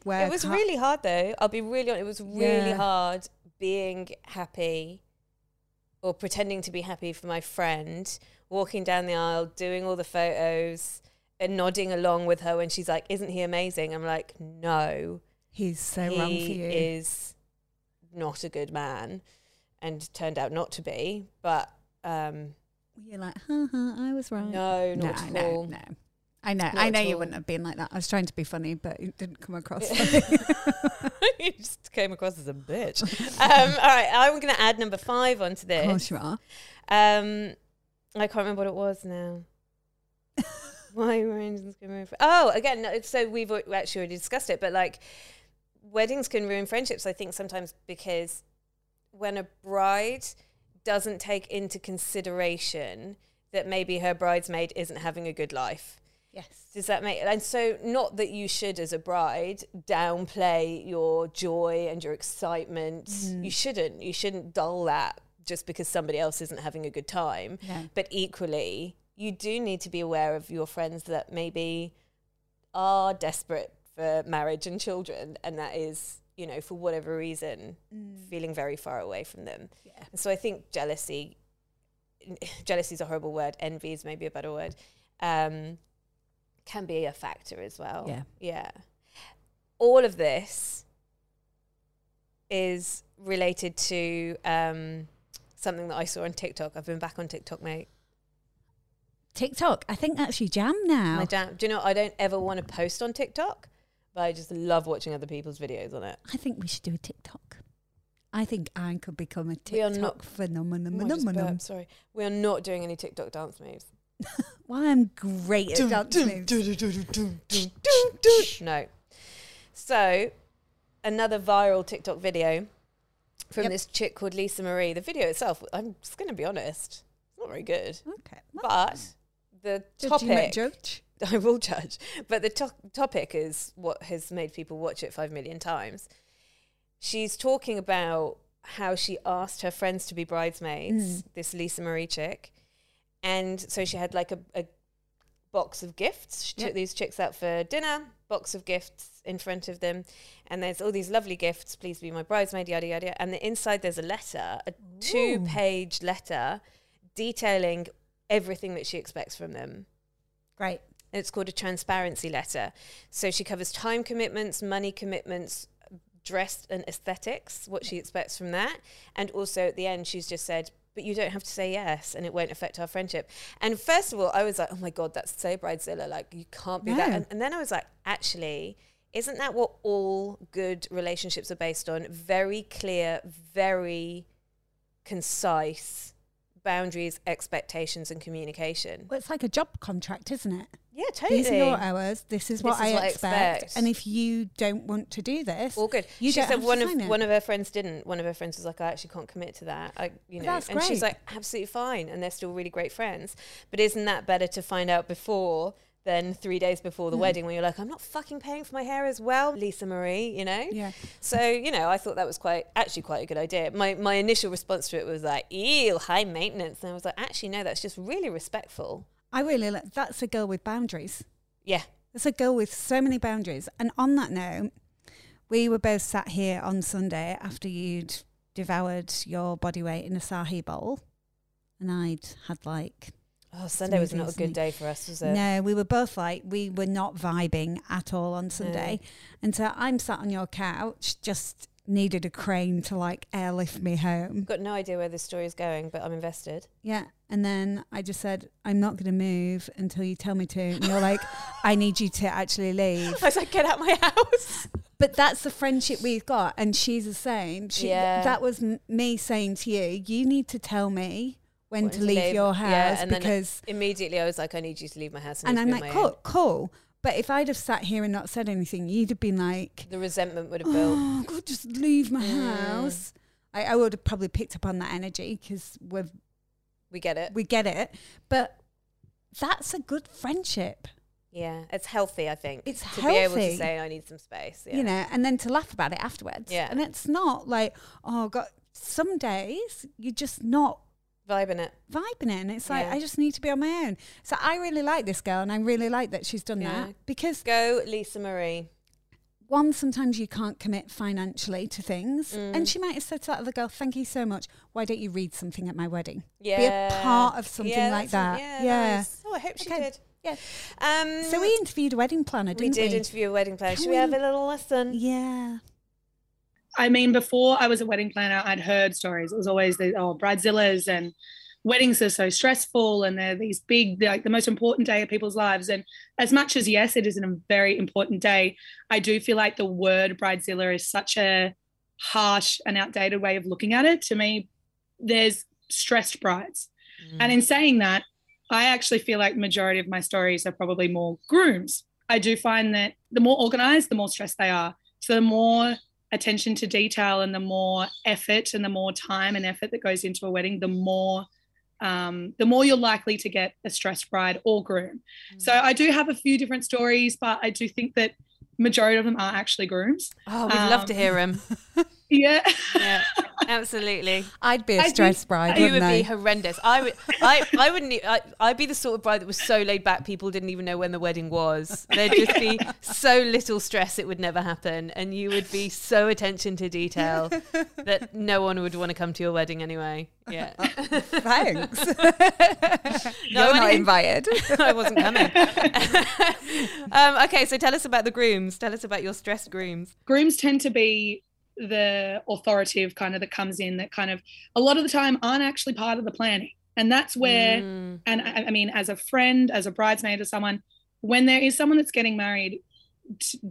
Where it was really hard though. I'll be really honest. It was really hard being happy or pretending to be happy for my friend, walking down the aisle, doing all the photos and nodding along with her when she's like, isn't he amazing? I'm like, no. He's so wrong for you. He is not a good man, and turned out not to be, but you're like, I was right. No, not at all. I know you wouldn't have been like that. I was trying to be funny, but it didn't come across funny. You just came across as a bitch. All right, I'm going to add number 5 onto this. Of course you are. I can't remember what it was now. Why were engines going to move? Oh, again, so we've actually already discussed it, but like, weddings can ruin friendships, I think, sometimes, because when a bride doesn't take into consideration that maybe her bridesmaid isn't having a good life. Yes. Does that make... And so, not that you should, as a bride, downplay your joy and your excitement. You shouldn't. You shouldn't dull that just because somebody else isn't having a good time. Yeah. But equally, you do need to be aware of your friends that maybe are desperate for marriage and children, and that is, you know, for whatever reason, feeling very far away from them. Yeah. And so I think jealousy is a horrible word, envy is maybe a better word, can be a factor as well. Yeah. Yeah. All of this is related to something that I saw on TikTok. I've been back on TikTok, mate. TikTok, I think that's your jam now. My jam. Do you know, I don't ever want to post on TikTok, but I just love watching other people's videos on it. I think we should do a TikTok. I think I could become a TikTok phenomenon. We are not doing any TikTok dance moves. Well, I'm great at dance moves. No. So, another viral TikTok video from this chick called Lisa Marie. The video itself, I'm just going to be honest, not very good. Okay. But the topic... You might judge? I will judge. But the topic is what has made people watch it 5 million times. She's talking about how she asked her friends to be bridesmaids, this Lisa Marie chick. And so she had like a box of gifts. She took these chicks out for dinner, box of gifts in front of them. And there's all these lovely gifts, please be my bridesmaid, yada, yada, yada. And the inside there's a letter, a 2-page letter detailing everything that she expects from them. Great. It's called a transparency letter. So she covers time commitments, money commitments, dress and aesthetics, what she expects from that. And also at the end, she's just said, but you don't have to say yes, and it won't affect our friendship. And first of all, I was like, oh my God, that's so bridezilla. Like, you can't be that. And then I was like, actually, isn't that what all good relationships are based on? Very clear, very concise boundaries, expectations, and communication. Well, it's like a job contract, isn't it? Yeah, totally. These are your hours. This is what I expect. And if you don't want to do this, all good. She said one of her friends didn't. One of her friends was like, I actually can't commit to that. That's great. She's like, absolutely fine, and they're still really great friends. But isn't that better to find out before than 3 days before the wedding when you're like, I'm not fucking paying for my hair as well, Lisa Marie, you know? Yeah. So, you know, I thought that was actually quite a good idea. My initial response to it was like, ew, high maintenance. And I was like, actually, no, that's just really respectful. I really like, that's a girl with boundaries. Yeah. That's a girl with so many boundaries. And on that note, we were both sat here on Sunday after you'd devoured your body weight in a sahi bowl. And I'd had like... Oh, Sunday was not a good day for us, was it? No, we were both like, we were not vibing at all on Sunday. No. And so I'm sat on your couch, just needed a crane to like airlift me home. Got no idea where this story is going, but I'm invested. Yeah. And then I just said, I'm not going to move until you tell me to. And you're like, I need you to actually leave. I was like, get out my house. But that's the friendship we've got. And she's the same. That was me saying to you, you need to tell me when to leave your house, and because then immediately I was like, I need you to leave my house. And I'm like, cool. But if I'd have sat here and not said anything, you'd have been like, the resentment would have built. Oh God, just leave my house. I would have probably picked up on that energy because we get it. But that's a good friendship. Yeah, it's healthy. I think it's healthy to be able to say I need some space. Yeah. You know, and then to laugh about it afterwards. Yeah, and it's not like, oh God. Some days you're just not vibing it, and it's like, I just need to be on my own. So I really like this girl, and I really like that she's done that, because go Lisa Marie. One, sometimes you can't commit financially to things, and she might have said to that other girl, "Thank you so much. Why don't you read something at my wedding? Be a part of something like that." Yeah. Nice. Oh, I hope she did. Yeah. So we interviewed a wedding planner, didn't we? We did interview a wedding planner. Should we have a little lesson? Yeah. I mean, before I was a wedding planner, I'd heard stories. It was always the bridezillas, and weddings are so stressful, and they're these big, like the most important day of people's lives. And as much as, yes, it is a very important day, I do feel like the word bridezilla is such a harsh and outdated way of looking at it. To me, there's stressed brides. And in saying that, I actually feel like the majority of my stories are probably more grooms. I do find that the more organised, the more stressed they are. So the more attention to detail and the more effort and the more time and effort that goes into a wedding, the more you're likely to get a stressed bride or groom. So I do have a few different stories, but I do think that majority of them are actually grooms. Oh, we'd love to hear them. Yeah, absolutely. I'd be a stressed bride. You would be horrendous. I'd be the sort of bride that was so laid back people didn't even know when the wedding was. There'd just be so little stress it would never happen, and you would be so attention to detail that no one would want to come to your wedding anyway. Yeah. Thanks. No, you're not invited. I wasn't coming. Okay, so tell us about the grooms. Tell us about your stressed grooms. Grooms tend to be the authoritative kind of that comes in, that kind of a lot of the time aren't actually part of the planning. And that's where, and I mean, as a friend, as a bridesmaid, as someone, when there is someone that's getting married,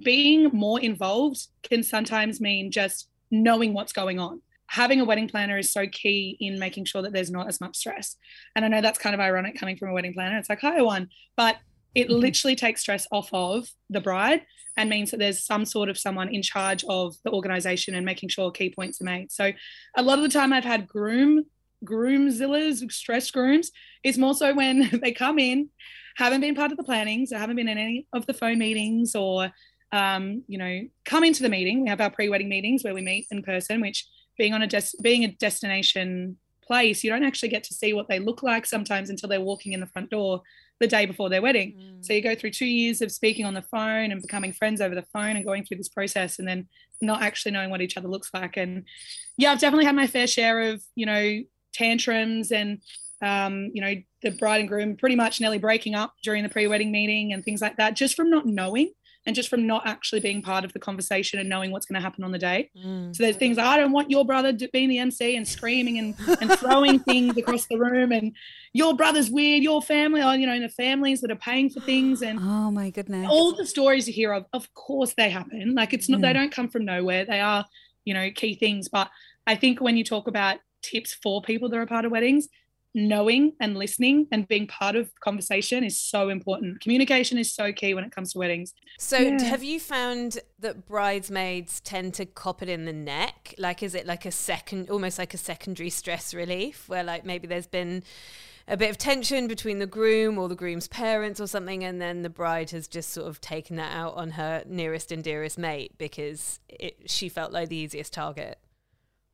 being more involved can sometimes mean just knowing what's going on. Having a wedding planner is so key in making sure that there's not as much stress. And I know that's kind of ironic coming from a wedding planner. It's like, hi, one, but it literally takes stress off of the bride and means that there's some sort of someone in charge of the organisation and making sure key points are made. So a lot of the time I've had groomzillas, stressed grooms. It's more so when they come in, haven't been part of the planning, so haven't been in any of the phone meetings or, you know, come into the meeting. We have our pre-wedding meetings where we meet in person, which being a destination place, you don't actually get to see what they look like sometimes until they're walking in the front door the day before their wedding. So you go through 2 years of speaking on the phone and becoming friends over the phone and going through this process and then not actually knowing what each other looks like. And yeah, I've definitely had my fair share of, you know, tantrums and, you know, the bride and groom pretty much nearly breaking up during the pre-wedding meeting and things like that, just from not knowing and just from not actually being part of the conversation and knowing what's going to happen on the day. So there's things like, I don't want your brother being the MC and screaming and throwing things across the room and your brother's weird, your family, or, you know, and the families that are paying for things. And oh my goodness. All the stories you hear of course they happen. Like it's not, they don't come from nowhere. They are, you know, key things. But I think when you talk about tips for people that are part of weddings, knowing and listening and being part of conversation is so important. Communication is so key when it comes to weddings. So have you found that bridesmaids tend to cop it in the neck? Like, is it like a secondary stress relief where like maybe there's been a bit of tension between the groom or the groom's parents or something, and then the bride has just sort of taken that out on her nearest and dearest mate because she felt like the easiest target.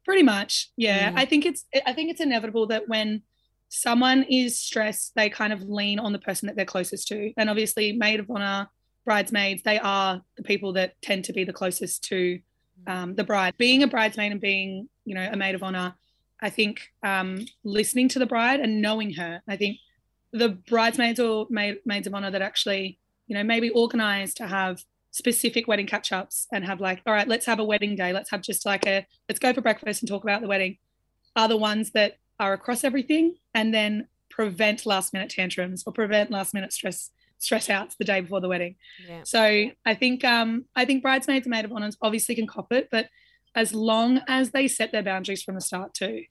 Pretty much, yeah. I think it's inevitable that when someone is stressed, they kind of lean on the person that they're closest to. And obviously maid of honour, bridesmaids, they are the people that tend to be the closest to the bride. Being a bridesmaid and being, you know, a maid of honour, I think listening to the bride and knowing her. I think the bridesmaids or maids of honour that actually, you know, maybe organise to have specific wedding catch-ups and have like, all right, let's have a wedding day. Let's have just like let's go for breakfast and talk about the wedding, are the ones that are across everything and then prevent last-minute tantrums or prevent last-minute stress outs the day before the wedding. Yeah. So I think bridesmaids and maid of honours obviously can cop it, but as long as they set their boundaries from the start too.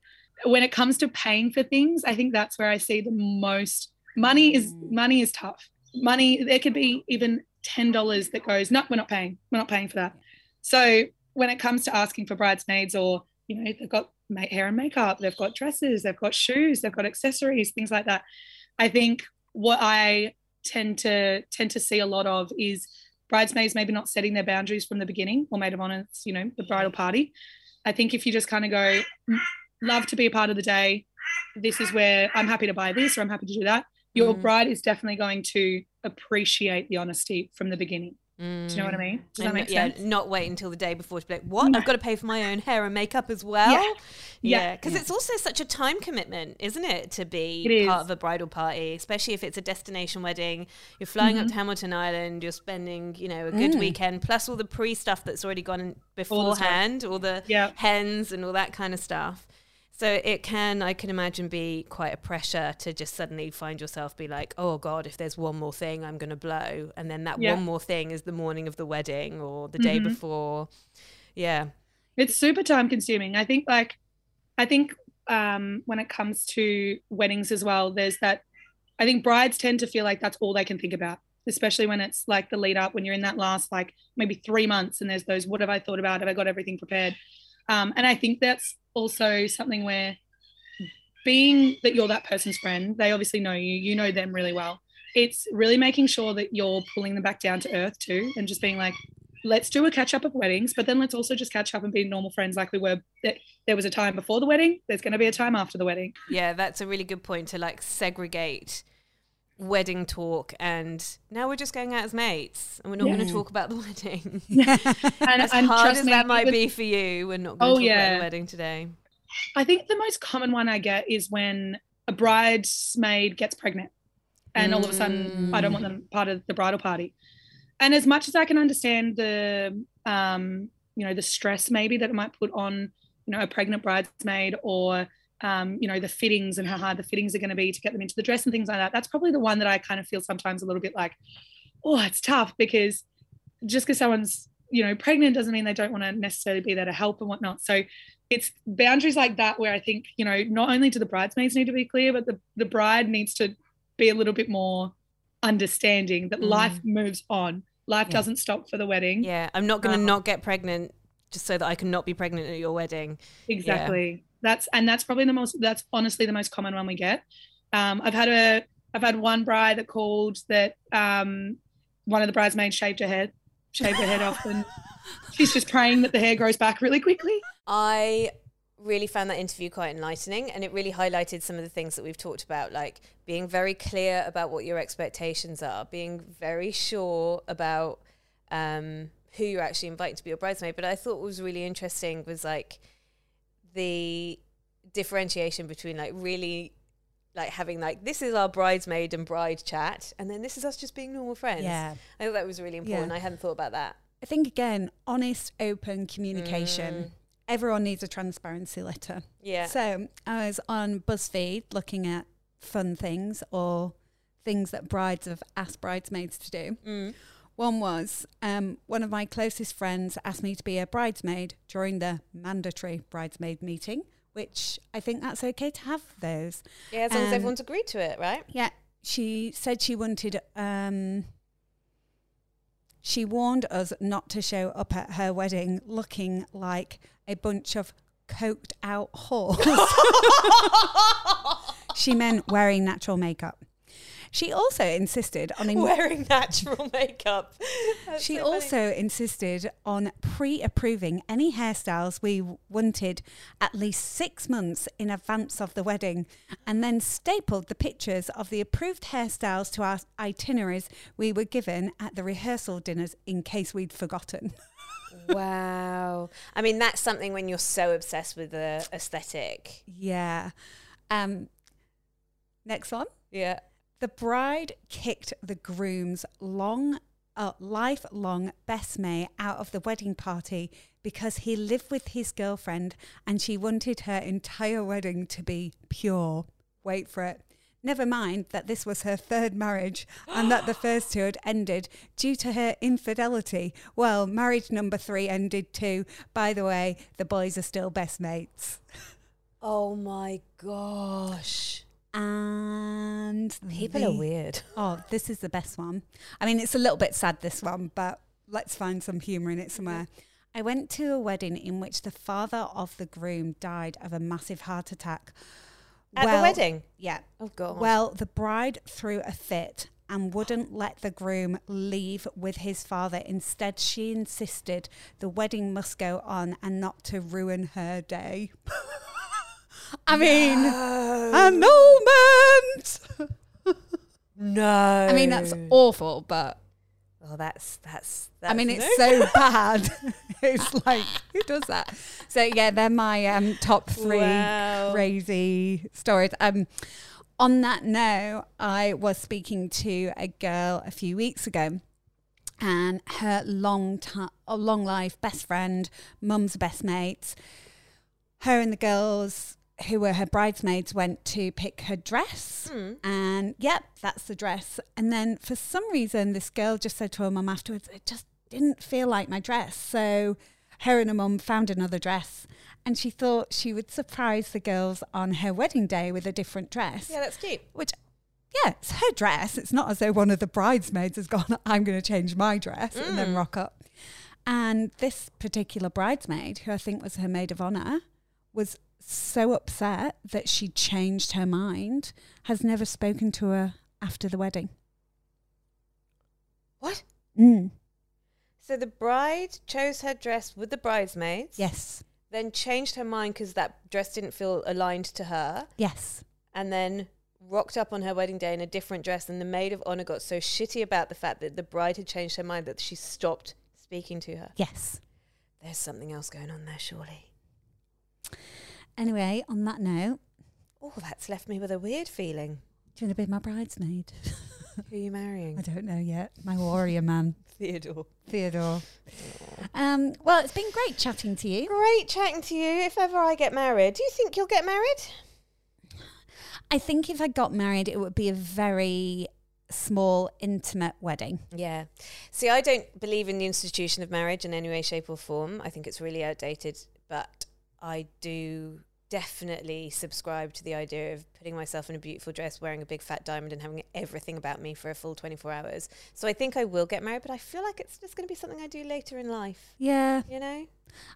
When it comes to paying for things, I think that's where I see the most money is tough. Money, there could be even $10 that goes, no, we're not paying for that. So when it comes to asking for bridesmaids, or, you know, they've got hair and makeup, they've got dresses, they've got shoes, they've got accessories, things like that. I think what I tend to see a lot of is bridesmaids maybe not setting their boundaries from the beginning, or maid of honour, you know, the bridal party. I think if you just kind of go, love to be a part of the day, this is where I'm happy to buy this or I'm happy to do that, your bride is definitely going to appreciate the honesty from the beginning. Do you know what I mean? Does that make sense? Yeah, not wait until the day before to be like, what? No. I've got to pay for my own hair and makeup as well? Yeah. Because it's also such a time commitment, isn't it, to be part of a bridal party, especially if it's a destination wedding. You're flying up to Hamilton Island, you're spending, you know, a good weekend, plus all the pre-stuff that's already gone beforehand, all the hens and all that kind of stuff. So it can, I can imagine, be quite a pressure to just suddenly find yourself be like, oh God, if there's one more thing, I'm going to blow. And then that one more thing is the morning of the wedding or the day before. Yeah. It's super time consuming. I think when it comes to weddings as well, there's that, I think brides tend to feel like that's all they can think about, especially when it's like the lead up, when you're in that last like maybe 3 months and there's those, what have I thought about? Have I got everything prepared? And I think that's also something where, being that you're that person's friend, they obviously know you, you know them really well. It's really making sure that you're pulling them back down to earth too, and just being like, let's do a catch up of weddings, but then let's also just catch up and be normal friends like we were. There was a time before the wedding, there's going to be a time after the wedding. Yeah, that's a really good point, to like segregate wedding talk and now we're just going out as mates and we're not going to talk about the wedding. As hard as that might be for you, we're not going to talk about the wedding today. I think the most common one I get is when a bridesmaid gets pregnant and all of a sudden I don't want them part of the bridal party. And as much as I can understand the you know, the stress maybe that it might put on, you know, a pregnant bridesmaid, or you know, the fittings and how hard the fittings are going to be to get them into the dress and things like that. That's probably the one that I kind of feel sometimes a little bit like, oh, it's tough, because just because someone's, you know, pregnant doesn't mean they don't want to necessarily be there to help and whatnot. So it's boundaries like that where I think, you know, not only do the bridesmaids need to be clear, but the bride needs to be a little bit more understanding that life moves on. Life doesn't stop for the wedding. Yeah, I'm not going to not get pregnant just so that I can not be pregnant at your wedding. Exactly. Yeah. That's honestly the most common one we get. I've had one bride that called that one of the bridesmaids shaved her head off, and she's just praying that the hair grows back really quickly. I really found that interview quite enlightening, and it really highlighted some of the things that we've talked about, like being very clear about what your expectations are, being very sure about who you're actually inviting to be your bridesmaid. But I thought what was really interesting was like the differentiation between like really like having like, this is our bridesmaid and bride chat, and then this is us just being normal friends. Yeah, I thought that was really important. Yeah. I hadn't thought about that. I think, again, honest, open communication. Everyone needs a transparency letter. Yeah. So I was on BuzzFeed looking at fun things or things that brides have asked bridesmaids to do. One was, one of my closest friends asked me to be a bridesmaid during the mandatory bridesmaid meeting, which I think that's okay to have those. Yeah, as long as everyone's agreed to it, right? Yeah. She said she wanted, she warned us not to show up at her wedding looking like a bunch of coked out whores. She meant wearing natural makeup. She also insisted on wearing natural makeup. She also insisted on pre-approving any hairstyles we wanted at least 6 months in advance of the wedding, and then stapled the pictures of the approved hairstyles to our itineraries we were given at the rehearsal dinners in case we'd forgotten. Wow. I mean, that's something when you're so obsessed with the aesthetic. Yeah. Next one. Yeah. The bride kicked the groom's lifelong best mate out of the wedding party because he lived with his girlfriend and she wanted her entire wedding to be pure. Wait for it. Never mind that this was her third marriage and that the first two had ended due to her infidelity. Well, marriage number 3 ended too. By the way, the boys are still best mates. Oh my gosh. And people are weird. Oh, this is the best one. I mean, it's a little bit sad, this one, but let's find some humor in it somewhere. I went to a wedding in which the father of the groom died of a massive heart attack. At the wedding? Yeah. Oh, God. Well, the bride threw a fit and wouldn't let the groom leave with his father. Instead, she insisted the wedding must go on and not to ruin her day. I mean, annulment. No. I mean, that's awful, but. Well, that's I mean, it's so bad. It's like, who does that? So, yeah, they're my top 3 crazy stories. On that note, I was speaking to a girl a few weeks ago, and her long life best friend, mum's best mates, her and the girls who were her bridesmaids went to pick her dress. Mm. And yep, that's the dress. And then for some reason, this girl just said to her mum afterwards, it just didn't feel like my dress. So her and her mum found another dress, and she thought she would surprise the girls on her wedding day with a different dress. Yeah, that's cute. Which, yeah, it's her dress. It's not as though one of the bridesmaids has gone, I'm going to change my dress and then rock up. And this particular bridesmaid, who I think was her maid of honour, was so upset that she changed her mind, has never spoken to her after the wedding. What? Mm. So the bride chose her dress with the bridesmaids. Yes. Then changed her mind because that dress didn't feel aligned to her. Yes. And then rocked up on her wedding day in a different dress, and the maid of honour got so shitty about the fact that the bride had changed her mind that she stopped speaking to her. Yes. There's something else going on there, surely. Anyway, on that note. Oh, that's left me with a weird feeling. Do you want to be my bridesmaid? Who are you marrying? I don't know yet. My warrior man. Theodore. Well, it's been great chatting to you. Great chatting to you. If ever I get married. Do you think you'll get married? I think if I got married, it would be a very small, intimate wedding. Yeah. See, I don't believe in the institution of marriage in any way, shape or form. I think it's really outdated, but I do definitely subscribe to the idea of putting myself in a beautiful dress, wearing a big fat diamond and having everything about me for a full 24 hours. So I think I will get married, but I feel like it's just going to be something I do later in life. Yeah. You know?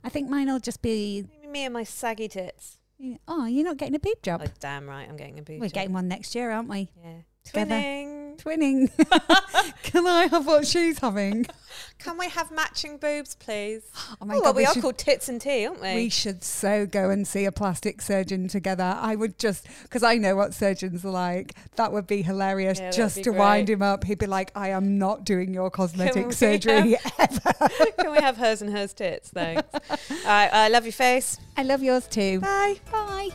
I think mine will just be... me and my saggy tits. Yeah. Oh, you're not getting a boob job? Oh, damn right, I'm getting a boob job. We're getting one next year, aren't we? Yeah. Together. Twinning. Can I have what she's having? Can we have matching boobs, please? Oh my God, well, we are called Tits and Tea, aren't we? We should so go and see a plastic surgeon together. I would just, because I know what surgeons are like, that would be hilarious. Yeah, just to wind him up. He'd be like, I am not doing your cosmetic surgery ever. Can we have hers and hers tits? Thanks. All right, I love your face. I love yours too. Bye. Bye.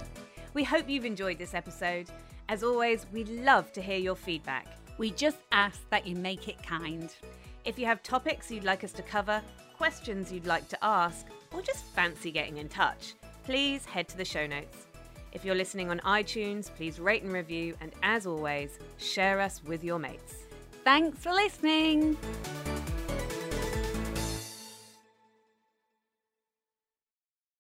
We hope you've enjoyed this episode. As always, we'd love to hear your feedback. We just ask that you make it kind. If you have topics you'd like us to cover, questions you'd like to ask, or just fancy getting in touch, please head to the show notes. If you're listening on iTunes, please rate and review, and as always, share us with your mates. Thanks for listening.